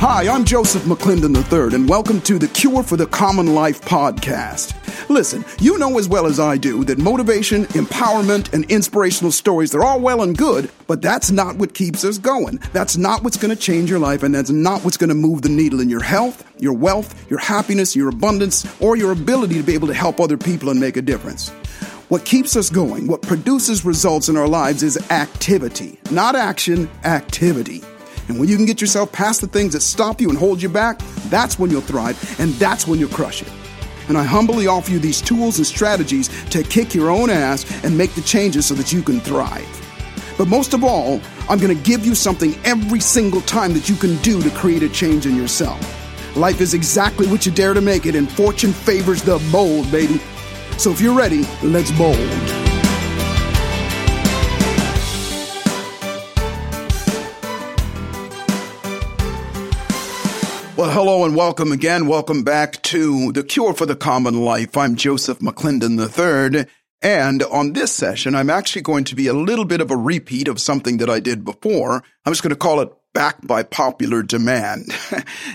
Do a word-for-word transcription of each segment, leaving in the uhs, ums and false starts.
Hi, I'm Joseph McClendon the third, and welcome to the Cure for the Common Life podcast. Listen, you know as well as I do that motivation, empowerment, and inspirational stories, they're all well and good, but that's not what keeps us going. That's not what's going to change your life, and that's not what's going to move the needle in your health, your wealth, your happiness, your abundance, or your ability to be able to help other people and make a difference. What keeps us going, what produces results in our lives is activity. Not action, activity. And when you can get yourself past the things that stop you and hold you back, that's when you'll thrive, and that's when you'll crush it. And I humbly offer you these tools and strategies to kick your own ass and make the changes so that you can thrive. But most of all, I'm going to give you something every single time that you can do to create a change in yourself. Life is exactly what you dare to make it, and fortune favors the bold, baby. So if you're ready, let's bold. Well, hello and welcome again. Welcome back to The Cure for the Common Life. I'm Joseph McClendon the third, and on this session, I'm actually going to be a little bit of a repeat of something that I did before. I'm just going to call it Back by Popular Demand.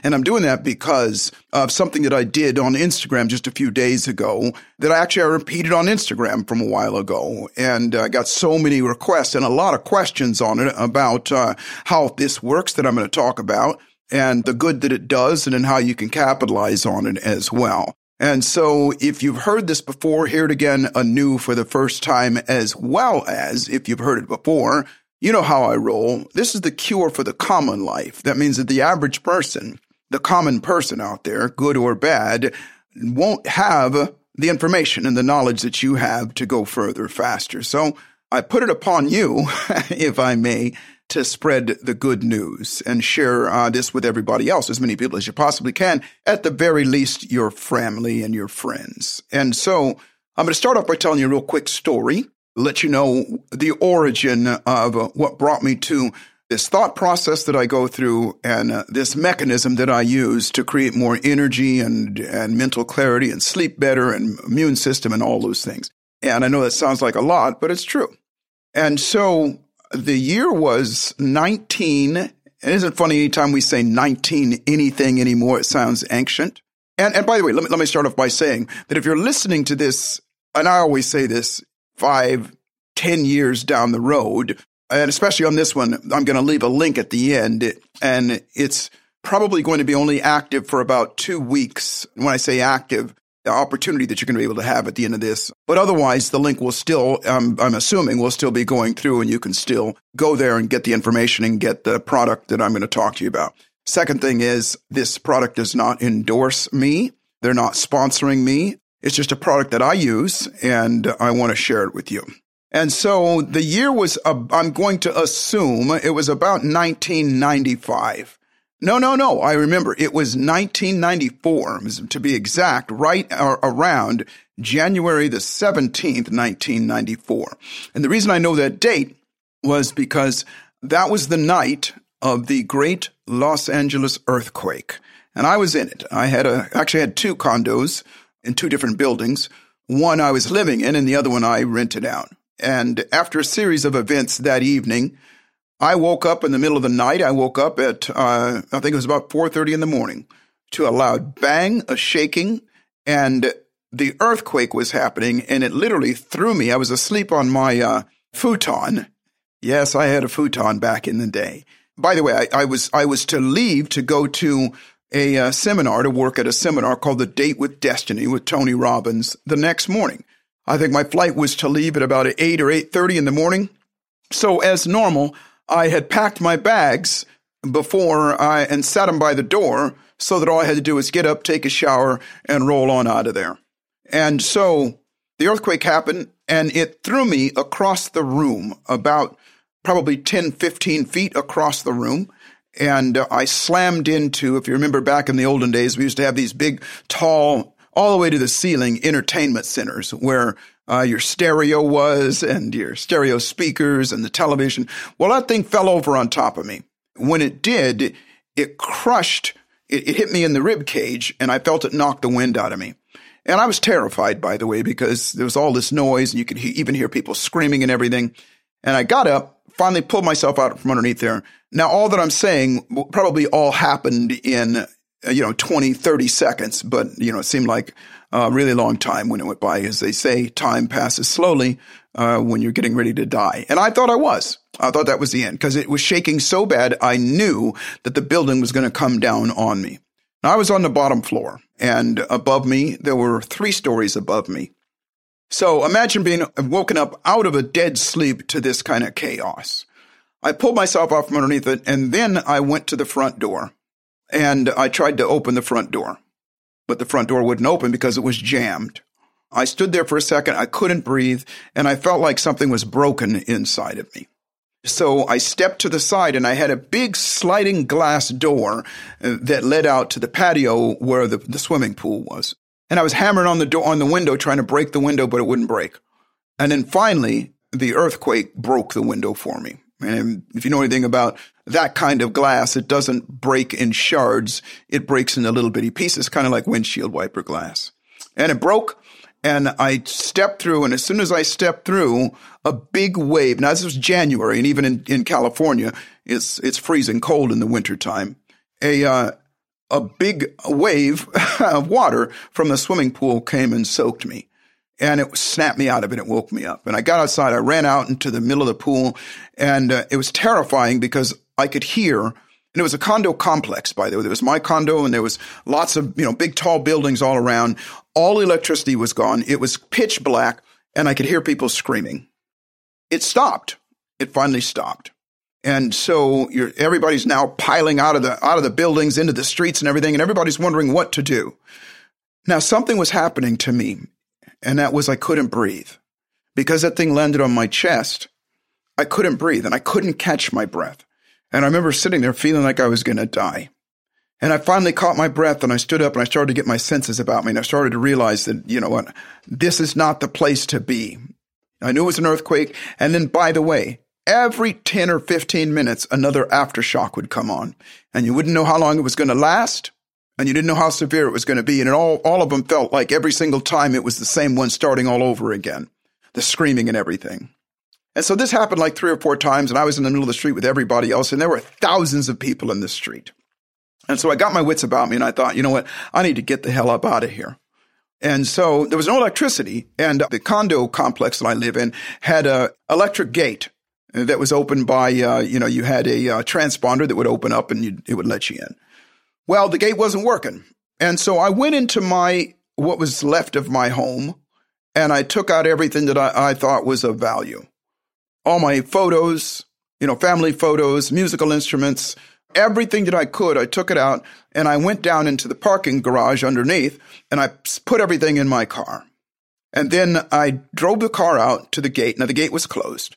And I'm doing that because of something that I did on Instagram just a few days ago that I actually I repeated on Instagram from a while ago. And I uh, got so many requests and a lot of questions on it about uh, how this works that I'm going to talk about and the good that it does and then how you can capitalize on it as well. And so if you've heard this before, hear it again anew for the first time, as well as if you've heard it before, you know how I roll. This is the cure for the common life. That means that the average person, the common person out there, good or bad, won't have the information and the knowledge that you have to go further faster. So I put it upon you, if I may, to spread the good news and share uh, this with everybody else, as many people as you possibly can, at the very least, your family and your friends. And so I'm going to start off by telling you a real quick story. Let you know the origin of what brought me to this thought process that I go through and uh, this mechanism that I use to create more energy and, and mental clarity and sleep better and immune system and all those things. And I know that sounds like a lot, but it's true. And so the year was nineteen. It isn't funny anytime we say nineteen anything anymore. It sounds ancient. And, and by the way, let me, let me start off by saying that if you're listening to this, and I always say this, five, ten years down the road, and especially on this one, I'm going to leave a link at the end, and it's probably going to be only active for about two weeks. When I say active, the opportunity that you're going to be able to have at the end of this. But otherwise, the link will still, um, I'm assuming, will still be going through, and you can still go there and get the information and get the product that I'm going to talk to you about. Second thing is, this product does not endorse me. They're not sponsoring me. It's just a product that I use, and I want to share it with you. And so the year was, uh, I'm going to assume it was about nineteen ninety-five. No, no, no. I remember it was nineteen ninety-four, to be exact, right around January the seventeenth, nineteen ninety-four. And the reason I know that date was because that was the night of the great Los Angeles earthquake. And I was in it. I had a, actually had two condos in two different buildings. One I was living in and the other one I rented out. And after a series of events that evening, I woke up in the middle of the night. I woke up at, uh, I think it was about four thirty in the morning, to a loud bang, a shaking, and the earthquake was happening, and it literally threw me. I was asleep on my uh, futon. Yes, I had a futon back in the day. By the way, I, I was I was to leave to go to a uh, seminar, to work at a seminar called The Date with Destiny with Tony Robbins the next morning. I think my flight was to leave at about eight or eight thirty in the morning. So as normal, I had packed my bags before I and sat them by the door so that all I had to do was get up, take a shower, and roll on out of there. And so the earthquake happened, and it threw me across the room, about probably ten, fifteen feet across the room. And uh, I slammed into, if you remember back in the olden days, we used to have these big, tall, all the way to the ceiling entertainment centers where uh, your stereo was and your stereo speakers and the television. Well, that thing fell over on top of me. When it did, it crushed, it, it hit me in the rib cage, and I felt it knock the wind out of me. And I was terrified, by the way, because there was all this noise, and you could he- even hear people screaming and everything. And I got up, finally pulled myself out from underneath there. Now, all that I'm saying probably all happened in, you know, twenty, thirty seconds, but, you know, it seemed like a really long time when it went by. As they say, time passes slowly uh, when you're getting ready to die. And I thought I was. I thought that was the end because it was shaking so bad I knew that the building was going to come down on me. Now, I was on the bottom floor, and above me, there were three stories above me. So imagine being woken up out of a dead sleep to this kind of chaos. I pulled myself off from underneath it, and then I went to the front door, and I tried to open the front door, but the front door wouldn't open because it was jammed. I stood there for a second. I couldn't breathe, and I felt like something was broken inside of me. So I stepped to the side, and I had a big sliding glass door that led out to the patio where the, the swimming pool was. And I was hammering on the door, on the window, trying to break the window, but it wouldn't break. And then finally, the earthquake broke the window for me. And if you know anything about that kind of glass, it doesn't break in shards. It breaks into little bitty pieces, kind of like windshield wiper glass. And it broke, and I stepped through. And as soon as I stepped through, a big wave. Now, this was January, and even in, in California, it's it's freezing cold in the wintertime. A uh, a big wave of water from the swimming pool came and soaked me. And it snapped me out of it. It woke me up. And I got outside. I ran out into the middle of the pool. And uh, it was terrifying because I could hear, and it was a condo complex, by the way. There was my condo, and there was lots of, you know, big, tall buildings all around. All electricity was gone. It was pitch black, and I could hear people screaming. It stopped. It finally stopped. And so you're, everybody's now piling out of the out of the buildings into the streets and everything, and everybody's wondering what to do. Now, something was happening to me. And that was I couldn't breathe. Because that thing landed on my chest, I couldn't breathe, and I couldn't catch my breath. And I remember sitting there feeling like I was going to die. And I finally caught my breath, and I stood up, and I started to get my senses about me, and I started to realize that, you know what, this is not the place to be. I knew it was an earthquake, and then, by the way, every ten or fifteen minutes, another aftershock would come on, and you wouldn't know how long it was going to last. And you didn't know how severe it was going to be. And it all, all of them felt like every single time it was the same one starting all over again, the screaming and everything. And so this happened like three or four times, and I was in the middle of the street with everybody else, and there were thousands of people in the street. And so I got my wits about me, and I thought, you know what, I need to get the hell up out of here. And so there was no electricity, and the condo complex that I live in had an electric gate that was opened by, uh, you know, you had a uh, transponder that would open up, and you, it would let you in. Well, the gate wasn't working. And so I went into my, what was left of my home, and I took out everything that I, I thought was of value. All my photos, you know, family photos, musical instruments, everything that I could, I took it out, and I went down into the parking garage underneath, and I put everything in my car. And then I drove the car out to the gate. Now, the gate was closed.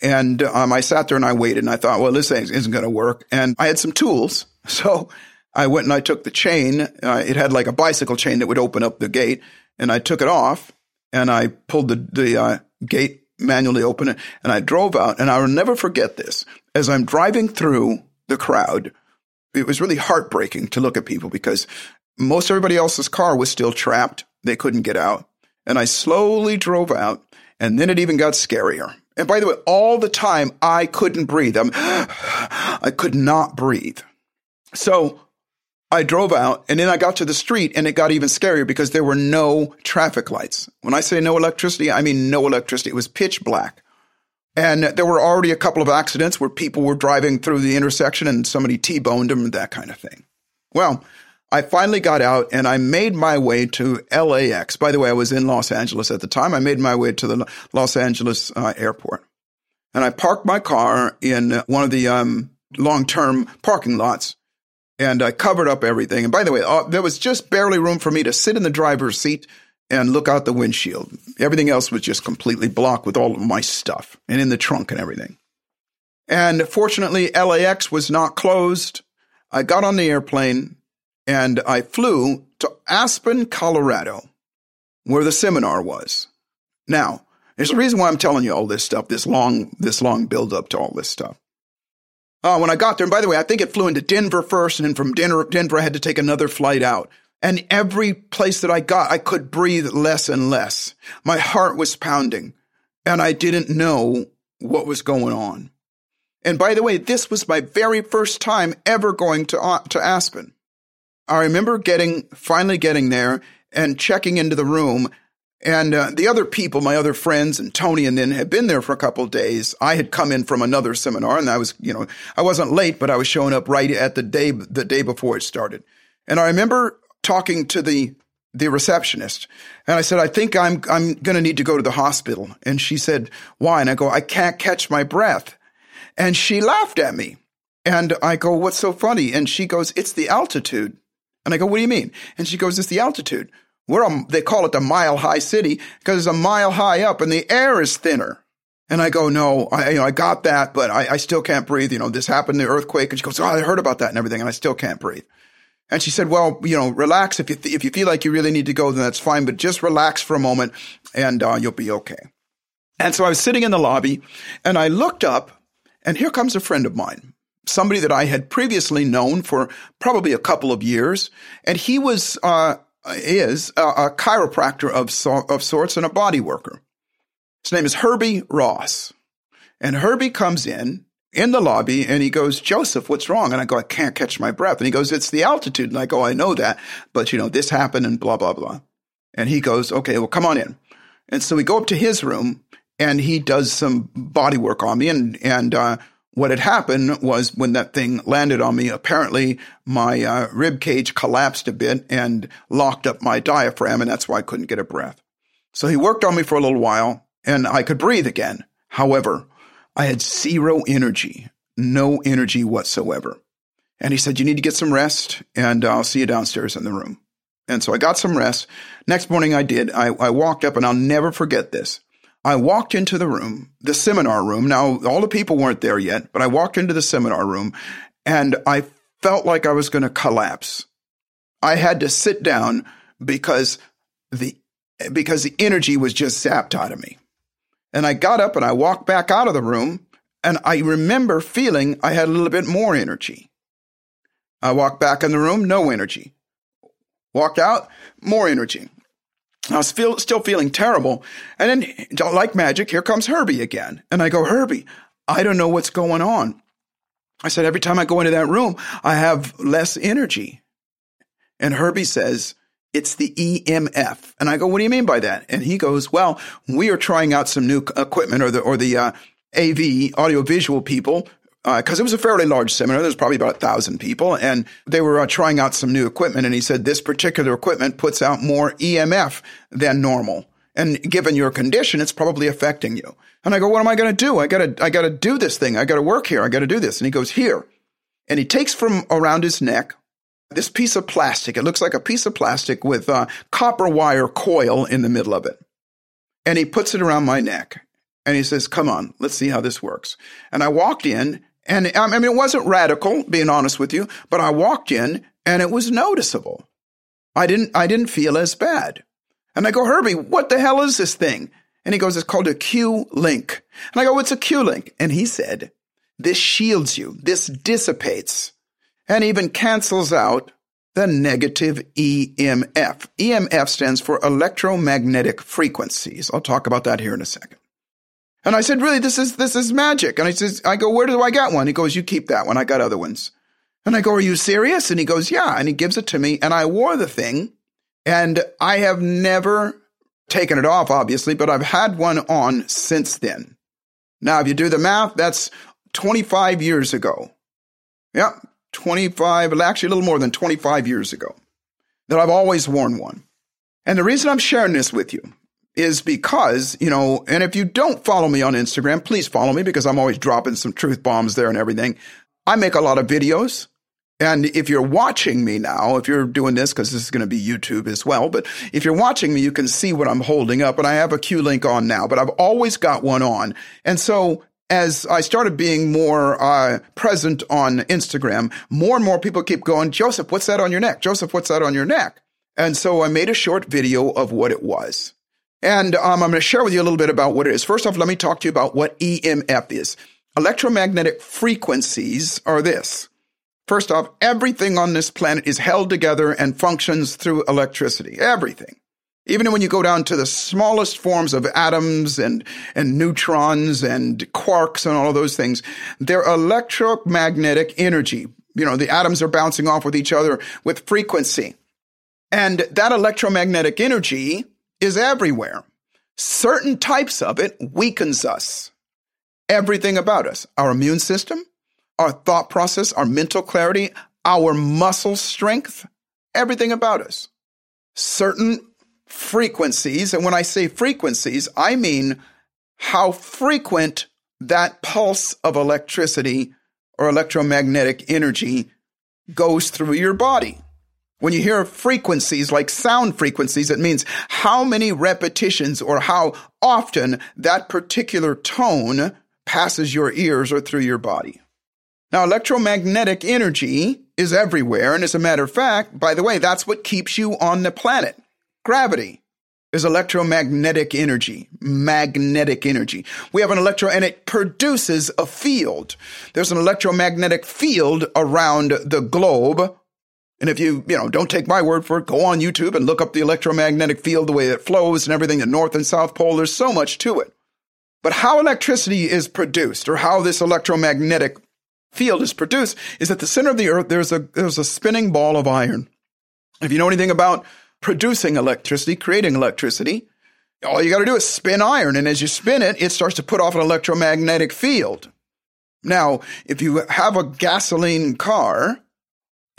And um, I sat there and I waited, and I thought, well, this thing isn't going to work. And I had some tools, so I went and I took the chain. Uh, it had like a bicycle chain that would open up the gate, and I took it off, and I pulled the, the uh, gate manually open, it, and I drove out. And I will never forget this. As I'm driving through the crowd, it was really heartbreaking to look at people because most everybody else's car was still trapped. They couldn't get out. And I slowly drove out, and then it even got scarier. And by the way, all the time, I couldn't breathe. I'm, I could not breathe. So I drove out, and then I got to the street, and it got even scarier because there were no traffic lights. When I say no electricity, I mean no electricity. It was pitch black. And there were already a couple of accidents where people were driving through the intersection and somebody T-boned them and that kind of thing. Well, I finally got out, and I made my way to L A X. By the way, I was in Los Angeles at the time. I made my way to the Los Angeles uh, airport. And I parked my car in one of the um, long-term parking lots. And I covered up everything. And by the way, uh, there was just barely room for me to sit in the driver's seat and look out the windshield. Everything else was just completely blocked with all of my stuff and in the trunk and everything. And fortunately, L A X was not closed. I got on the airplane, and I flew to Aspen, Colorado, where the seminar was. Now, there's a reason why I'm telling you all this stuff, this long, this long build-up to all this stuff. Uh, when I got there, and by the way, I think it flew into Denver first, and then from Denver, Denver, I had to take another flight out. And every place that I got, I could breathe less and less. My heart was pounding, and I didn't know what was going on. And by the way, this was my very first time ever going to uh, to Aspen. I remember getting finally getting there and checking into the room. And uh, the other people, my other friends and Tony and then had been there for a couple of days. I had come in from another seminar and I was, you know, I wasn't late, but I was showing up right at the day the day before it started. And I remember talking to the the receptionist. And I said, I think I'm I'm going to need to go to the hospital. And she said, why? And I go, I can't catch my breath. And she laughed at me. And I go, what's so funny? And she goes, it's the altitude. And I go, what do you mean? And she goes, it's the altitude. We're a, they call it the mile high city because it's a mile high up and the air is thinner. And I go, no, I, you know, I got that, but I, I still can't breathe. You know, this happened, the earthquake. And she goes, oh, I heard about that and everything, and I still can't breathe. And she said, well, you know, relax. If you th- if you feel like you really need to go, then that's fine, but just relax for a moment and uh, you'll be okay. And so I was sitting in the lobby and I looked up and here comes a friend of mine, somebody that I had previously known for probably a couple of years. And he was uh, is a, a chiropractor of, so- of sorts and a body worker. His name is Herbie Ross. And Herbie comes in. in the lobby, and he goes, Joseph, what's wrong? And I go, I can't catch my breath. And he goes, it's the altitude. And I go, I know that, but, you know, this happened and blah, blah, blah. And he goes, okay, well, come on in. And so we go up to his room, and he does some body work on me. And and uh, what had happened was when that thing landed on me, apparently my uh, rib cage collapsed a bit and locked up my diaphragm, and that's why I couldn't get a breath. So he worked on me for a little while, and I could breathe again. However, I had zero energy, no energy whatsoever. And he said, you need to get some rest, and I'll see you downstairs in the room. And so I got some rest. Next morning I did. I, I walked up, and I'll never forget this. I walked into the room, the seminar room. Now, all the people weren't there yet, but I walked into the seminar room, and I felt like I was going to collapse. I had to sit down because the because the energy was just zapped out of me. And I got up and I walked back out of the room, and I remember feeling I had a little bit more energy. I walked back in the room, no energy. Walked out, more energy. I was feel, still feeling terrible. And then, like magic, here comes Herbie again. And I go, Herbie, I don't know what's going on. I said, every time I go into that room, I have less energy. And Herbie says, it's the E M F. And I go, what do you mean by that? And he goes, well, we are trying out some new equipment or the or the uh, A V, audiovisual people, because uh, it was a fairly large seminar. There's probably about a thousand people. And they were uh, trying out some new equipment. And he said, this particular equipment puts out more E M F than normal. And given your condition, it's probably affecting you. And I go, what am I going to do? I got to I got to do this thing. I got to work here. I got to do this. And he goes, here. And he takes from around his neck this piece of plastic. It looks like a piece of plastic with uh, copper wire coil in the middle of it. And he puts it around my neck. And he says, come on, let's see how this works. And I walked in. And I mean, it wasn't radical, being honest with you. But I walked in and it was noticeable. I didn't I didn't feel as bad. And I go, Herbie, what the hell is this thing? And he goes, it's called a Q-Link. And I go, what's a Q-Link? And he said, this shields you. This dissipates and even cancels out the negative E M F. E M F stands for electromagnetic frequencies. I'll talk about that here in a second. And I said, really, this is this is magic. And I says, I go, where do I get one? He goes, you keep that one. I got other ones. And I go, are you serious? And he goes, yeah. And he gives it to me. And I wore the thing. And I have never taken it off, obviously, but I've had one on since then. Now, if you do the math, that's twenty-five years ago. Yep. twenty-five, actually a little more than twenty-five years ago, that I've always worn one. And the reason I'm sharing this with you is because, you know, and if you don't follow me on Instagram, please follow me because I'm always dropping some truth bombs there and everything. I make a lot of videos. And if you're watching me now, if you're doing this, because this is going to be YouTube as well, but if you're watching me, you can see what I'm holding up. And I have a Q-Link on now, but I've always got one on. And so as I started being more uh, present on Instagram, more and more people keep going, Joseph, what's that on your neck? Joseph, what's that on your neck? And so I made a short video of what it was. And um, I'm going to share with you a little bit about what it is. First off, let me talk to you about what E M F is. Electromagnetic frequencies are this. First off, everything on this planet is held together and functions through electricity. Everything. Even when you go down to the smallest forms of atoms and, and neutrons and quarks and all of those things, they're electromagnetic energy. You know, the atoms are bouncing off with each other with frequency. And that electromagnetic energy is everywhere. Certain types of it weakens us. Everything about us, our immune system, our thought process, our mental clarity, our muscle strength, everything about us. Certain frequencies, and when I say frequencies, I mean how frequent that pulse of electricity or electromagnetic energy goes through your body. When you hear frequencies like sound frequencies, it means how many repetitions or how often that particular tone passes your ears or through your body. Now, electromagnetic energy is everywhere, and as a matter of fact, by the way, that's what keeps you on the planet. Gravity is electromagnetic energy, magnetic energy. We have an electro, and it produces a field. There's an electromagnetic field around the globe. And if you, you know, don't take my word for it, go on YouTube and look up the electromagnetic field, the way it flows and everything, the North and South Pole. There's so much to it. But how electricity is produced, or how this electromagnetic field is produced, is at the center of the earth, there's a, there's a spinning ball of iron. If you know anything about producing electricity, creating electricity, all you got to do is spin iron. And as you spin it, it starts to put off an electromagnetic field. Now, if you have a gasoline car,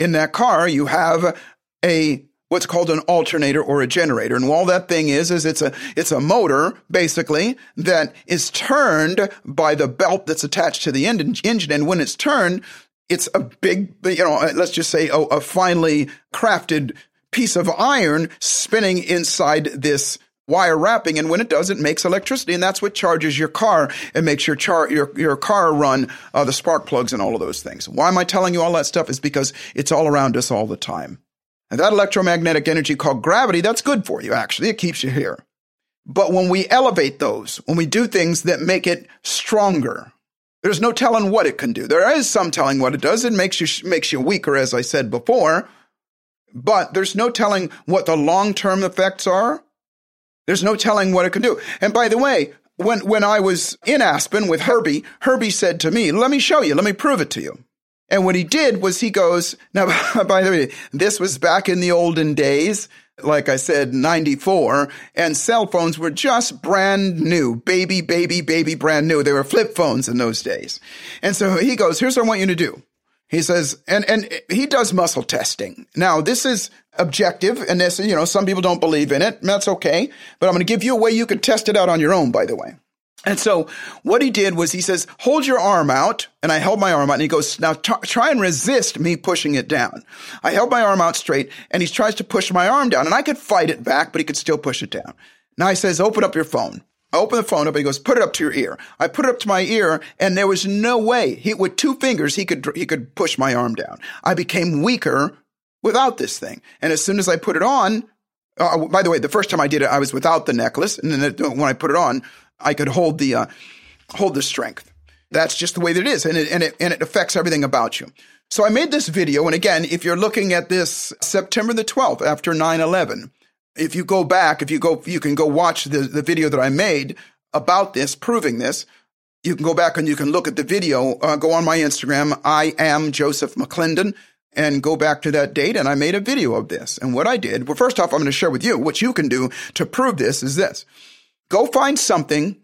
in that car, you have a what's called an alternator or a generator. And all that thing is, is it's a it's a motor, basically, that is turned by the belt that's attached to the engine. And when it's turned, it's a big, you know, let's just say a, a finely crafted piece of iron spinning inside this wire wrapping. And when it does, it makes electricity. And that's what charges your car and makes your char- your, your car run, uh, the spark plugs and all of those things. Why am I telling you all that stuff? Is because it's all around us all the time. And that electromagnetic energy called gravity, that's good for you, actually. It keeps you here. But when we elevate those, when we do things that make it stronger, there's no telling what it can do. There is some telling what it does. It makes you makes you weaker, as I said before. But there's no telling what the long-term effects are. There's no telling what it can do. And by the way, when, when I was in Aspen with Herbie, Herbie said to me, let me show you, let me prove it to you. And what he did was he goes, now, by the way, this was back in the olden days, like I said, ninety-four, and cell phones were just brand new, baby, baby, baby, brand new. They were flip phones in those days. And so he goes, here's what I want you to do. He says, and, and he does muscle testing. Now, this is objective, and this, you know, some people don't believe in it, and that's okay. But I'm going to give you a way you can test it out on your own, by the way. And so what he did was he says, hold your arm out, and I held my arm out, and he goes, now t- try and resist me pushing it down. I held my arm out straight, and he tries to push my arm down, and I could fight it back, but he could still push it down. Now he says, open up your phone. I open the phone up, and he goes, put it up to your ear. I put it up to my ear, and there was no way. He, with two fingers, he could he could push my arm down. I became weaker without this thing. And as soon as I put it on, uh, by the way, the first time I did it, I was without the necklace. And then it, when I put it on, I could hold the uh, hold the strength. That's just the way that it is, and it, and it and it affects everything about you. So I made this video, and again, if you're looking at this September the twelfth after nine eleven, if you go back, if you go, you can go watch the, the video that I made about this, proving this. You can go back and you can look at the video. Uh, go on my Instagram. I am Joseph McClendon, and go back to that date. And I made a video of this. And what I did, well, first off, I'm going to share with you what you can do to prove this is this. Go find something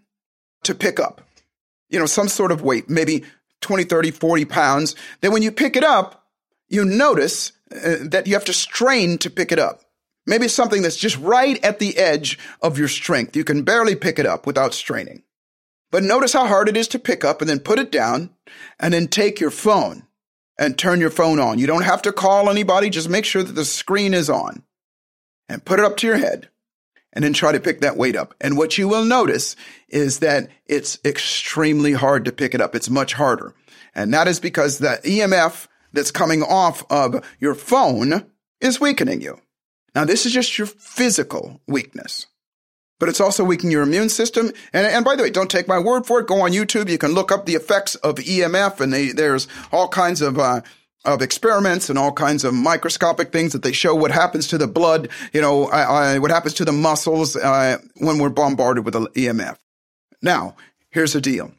to pick up, you know, some sort of weight, maybe twenty, thirty, forty pounds. Then when you pick it up, you notice uh, that you have to strain to pick it up. Maybe something that's just right at the edge of your strength. You can barely pick it up without straining. But notice how hard it is to pick up, and then put it down, and then take your phone and turn your phone on. You don't have to call anybody. Just make sure that the screen is on, and put it up to your head, and then try to pick that weight up. And what you will notice is that it's extremely hard to pick it up. It's much harder. And that is because the E M F that's coming off of your phone is weakening you. Now, this is just your physical weakness, but it's also weakening your immune system. And, and by the way, don't take my word for it. Go on YouTube. You can look up the effects of E M F, and they, there's all kinds of uh, of experiments and all kinds of microscopic things that they show what happens to the blood, you know, I, I, what happens to the muscles uh, when we're bombarded with the E M F. Now, here's the deal.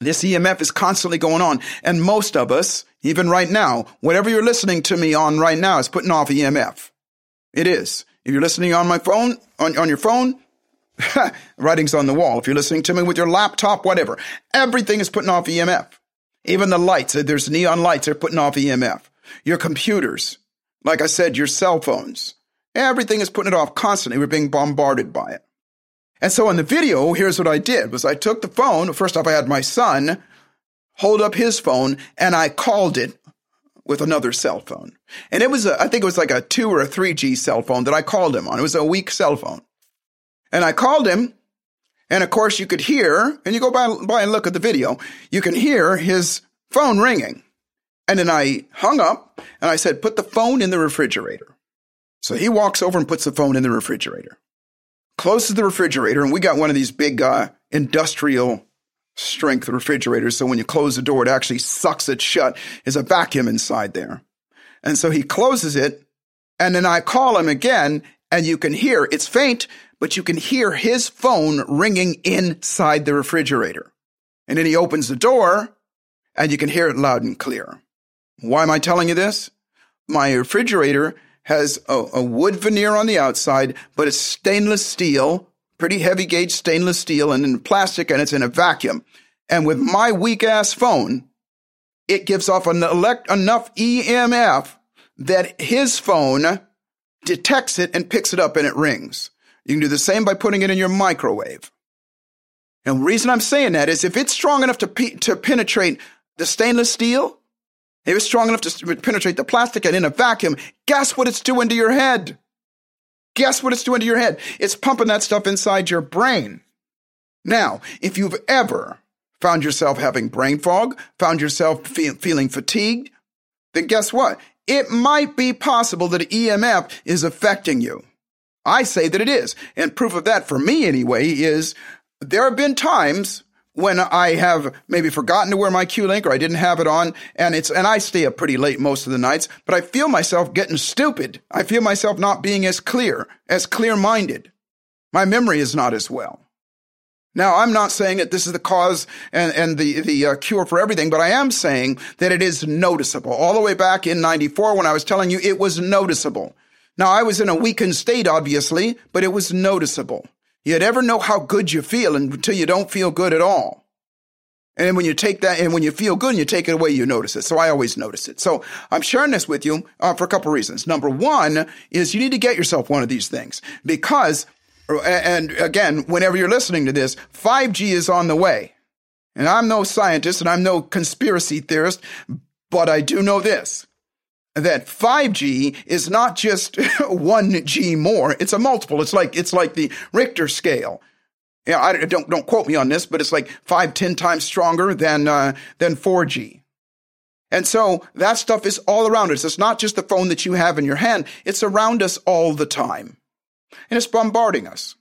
This E M F is constantly going on, and most of us, even right now, whatever you're listening to me on right now is putting off E M F. It is. If you're listening on my phone, on, on your phone, writing's on the wall. If you're listening to me with your laptop, whatever, everything is putting off E M F. Even the lights, there's neon lights, they're putting off E M F. Your computers, like I said, your cell phones, everything is putting it off constantly. We're being bombarded by it. And so in the video, here's what I did, was I took the phone. First off, I had my son hold up his phone, and I called it with another cell phone. And it was, a, I think it was like a two or a three G cell phone that I called him on. It was a weak cell phone. And I called him. And of course, you could hear, and you go by, by and look at the video, you can hear his phone ringing. And then I hung up, and I said, put the phone in the refrigerator. So he walks over and puts the phone in the refrigerator. Closes the refrigerator, and we got one of these big uh, industrial strength refrigerators, so when you close the door, it actually sucks it shut. There's a vacuum inside there. And so he closes it, and then I call him again, and you can hear, it's faint, but you can hear his phone ringing inside the refrigerator. And then he opens the door, and you can hear it loud and clear. Why am I telling you this? My refrigerator has a, a wood veneer on the outside, but it's stainless steel, pretty heavy gauge stainless steel, and in plastic, and it's in a vacuum. And with my weak-ass phone, it gives off an elect- enough E M F that his phone detects it and picks it up, and it rings. You can do the same by putting it in your microwave. And the reason I'm saying that is if it's strong enough to pe- to penetrate the stainless steel, if it's strong enough to penetrate the plastic and in a vacuum, guess what it's doing to your head? Guess what it's doing to your head? It's pumping that stuff inside your brain. Now, if you've ever found yourself having brain fog, found yourself fe- feeling fatigued, then guess what? It might be possible that E M F is affecting you. I say that it is, and proof of that for me anyway is there have been times when I have maybe forgotten to wear my Q-Link or I didn't have it on, and it's and I stay up pretty late most of the nights, but I feel myself getting stupid. I feel myself not being as clear, as clear-minded. My memory is not as well. Now, I'm not saying that this is the cause and, and the, the uh, cure for everything, but I am saying that it is noticeable. All the way back in ninety-four when I was telling you it was noticeable. Now, I was in a weakened state, obviously, but it was noticeable. You never know how good you feel until you don't feel good at all. And when you take that, and when you feel good and you take it away, you notice it. So I always notice it. So I'm sharing this with you uh, for a couple reasons. Number one is you need to get yourself one of these things because, and again, whenever you're listening to this, five G is on the way. And I'm no scientist and I'm no conspiracy theorist, but I do know this. That five G is not just one G more; it's a multiple. It's like it's like the Richter scale. Yeah, you know, I don't don't quote me on this, but it's like five, ten times stronger than uh, than four G. And so that stuff is all around us. It's not just the phone that you have in your hand; it's around us all the time, and it's bombarding us.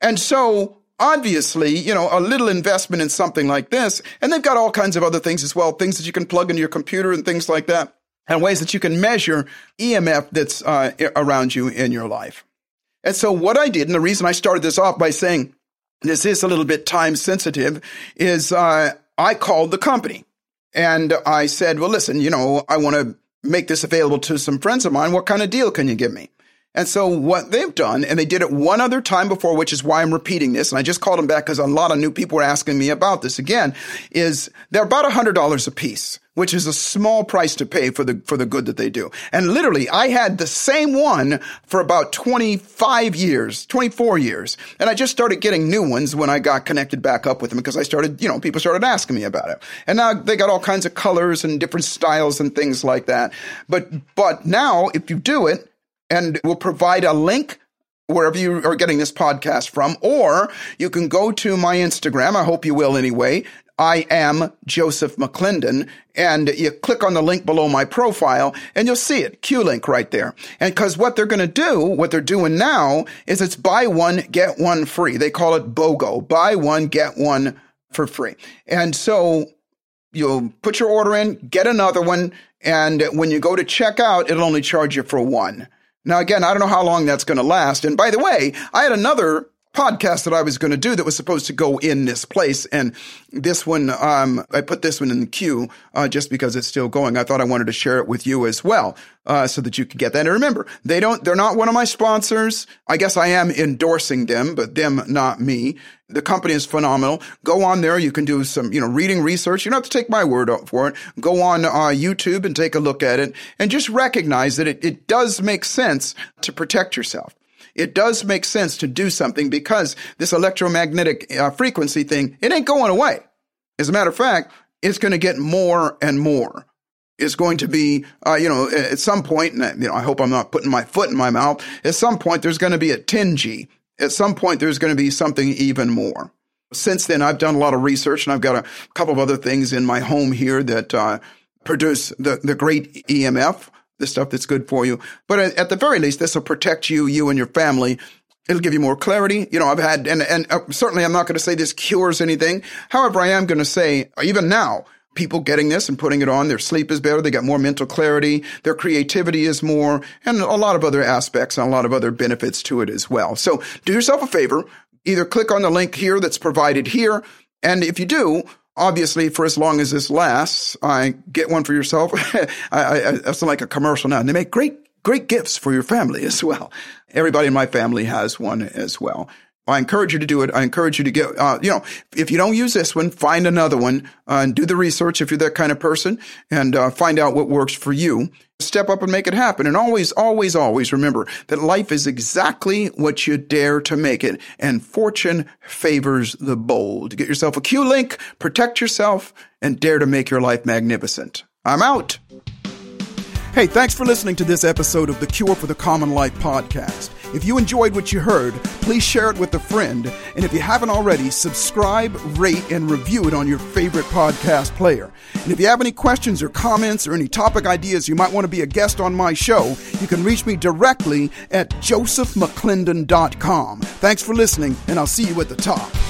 And so. Obviously, you know, a little investment in something like this, and they've got all kinds of other things as well, things that you can plug into your computer and things like that, and ways that you can measure E M F that's uh, around you in your life. And so what I did, and the reason I started this off by saying this is a little bit time sensitive, is uh, I called the company. And I said, well, listen, you know, I want to make this available to some friends of mine. What kind of deal can you give me? And so what they've done, and they did it one other time before, which is why I'm repeating this, and I just called them back because a lot of new people were asking me about this again, is they're about one hundred dollars a piece, which is a small price to pay for the for the good that they do. And literally, I had the same one for about twenty-five years, twenty-four years, and I just started getting new ones when I got connected back up with them because I started, you know, people started asking me about it. And now they got all kinds of colors and different styles and things like that. But but now, if you do it, and we'll provide a link wherever you are getting this podcast from, or you can go to my Instagram. I hope you will anyway. I am Joseph McClendon, and you click on the link below my profile, and you'll see it, Q-Link right there. And because what they're going to do, what they're doing now, is it's buy one, get one free. They call it BOGO, buy one, get one for free. And so You'll put your order in, get another one, and when you go to check out, it'll only charge you for one. Now, again, I don't know how long that's going to last. And by the way, I had another podcast that I was going to do that was supposed to go in this place. And this one, um, I put this one in the queue uh, just because it's still going. I thought I wanted to share it with you as well uh, so that you could get that. And remember, they don't, they're not one of my sponsors. I guess I am endorsing them, but them, not me. The company is phenomenal. Go on there. You can do some, you know, reading research. You don't have to take my word for it. Go on uh, YouTube and take a look at it and just recognize that it, it does make sense to protect yourself. It does make sense to do something because this electromagnetic uh, frequency thing, it ain't going away. As a matter of fact, it's going to get more and more. It's going to be, uh, you know, at some point, and you know, I hope I'm not putting my foot in my mouth. At some point, there's going to be a ten G. At some point, there's going to be something even more. Since then, I've done a lot of research, and I've got a couple of other things in my home here that uh, produce the, the great E M F. The stuff that's good for you. But at the very least, this will protect you, you and your family. It'll give you more clarity. You know, I've had, and, and certainly I'm not going to say this cures anything. However, I am going to say, even now, people getting this and putting it on, their sleep is better. They got more mental clarity. Their creativity is more, and a lot of other aspects and a lot of other benefits to it as well. So do yourself a favor. Either click on the link here that's provided here. And if you do, obviously, for as long as this lasts, I get one for yourself. I, I, I sound like a commercial now. And they make great, great gifts for your family as well. Everybody in my family has one as well. I encourage you to do it. I encourage you to get, uh, you know, if you don't use this one, find another one uh, and do the research if you're that kind of person and uh, find out what works for you. Step up and make it happen. And always, always, always remember that life is exactly what you dare to make it. And fortune favors the bold. Get yourself a Q-Link, protect yourself, and dare to make your life magnificent. I'm out. Hey, thanks for listening to this episode of the Cure for the Common Life podcast. If you enjoyed what you heard, please share it with a friend. And if you haven't already, subscribe, rate, and review it on your favorite podcast player. And if you have any questions or comments or any topic ideas you might want to be a guest on my show, you can reach me directly at joseph mcclendon dot com. Thanks for listening, and I'll see you at the top.